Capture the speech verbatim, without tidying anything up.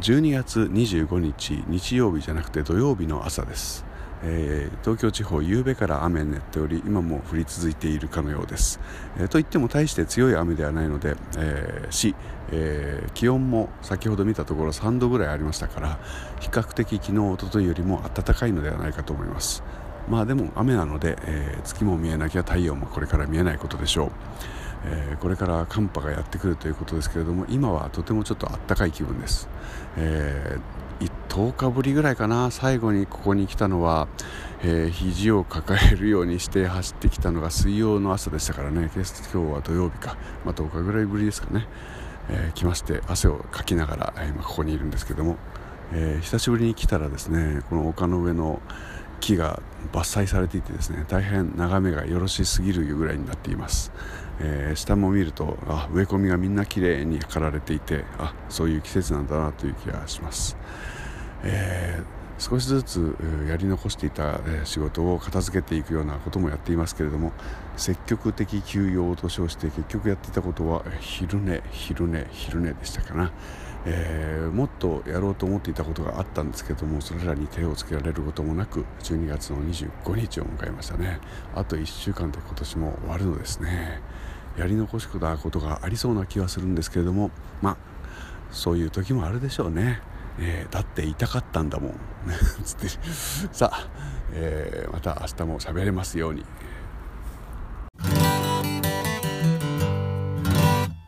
じゅうにがつにじゅうごにち日曜日じゃなくて土曜日の朝です。えー、東京地方夕べから雨になっており、今も降り続いているかのようです。えー、といっても大して強い雨ではないので、えー、し、えー、気温も先ほど見たところさんどぐらいありましたから、比較的昨日一昨日よりも暖かいのではないかと思います。まあでも雨なので、えー、月も見えなきゃ太陽もこれから見えないことでしょう。えー、これから寒波がやってくるということですけれども、今はとてもちょっと暖かい気分です。えーとおかぶりぐらいかな、最後にここに来たのは、えー、肘を抱えるようにして走ってきたのが水曜の朝でしたからね。今日は土曜日か、まあ、とおかぐらいぶりですかね。えー、来まして汗をかきながら今ここにいるんですけども、えー、久しぶりに来たらですね、この丘の上の木が伐採されていてですね、大変眺めがよろしすぎるぐらいになっています。えー、下も見るとあ植え込みがみんな綺麗に刈られていて、あそういう季節なんだなという気がします。えー、少しずつやり残していた仕事を片付けていくようなこともやっていますけれども、積極的休養と称して結局やっていたことは昼寝昼寝昼寝でしたかな。えー、もっとやろうと思っていたことがあったんですけども、それらに手をつけられることもなくじゅうにがつのにじゅうごにちを迎えましたね。あといっしゅうかんで今年も終わるのですね。やり残したことがありそうな気はするんですけれども、まあそういう時もあるでしょうね。えー、だって痛かったんだもんつってさあ、えー、また明日も喋れますように。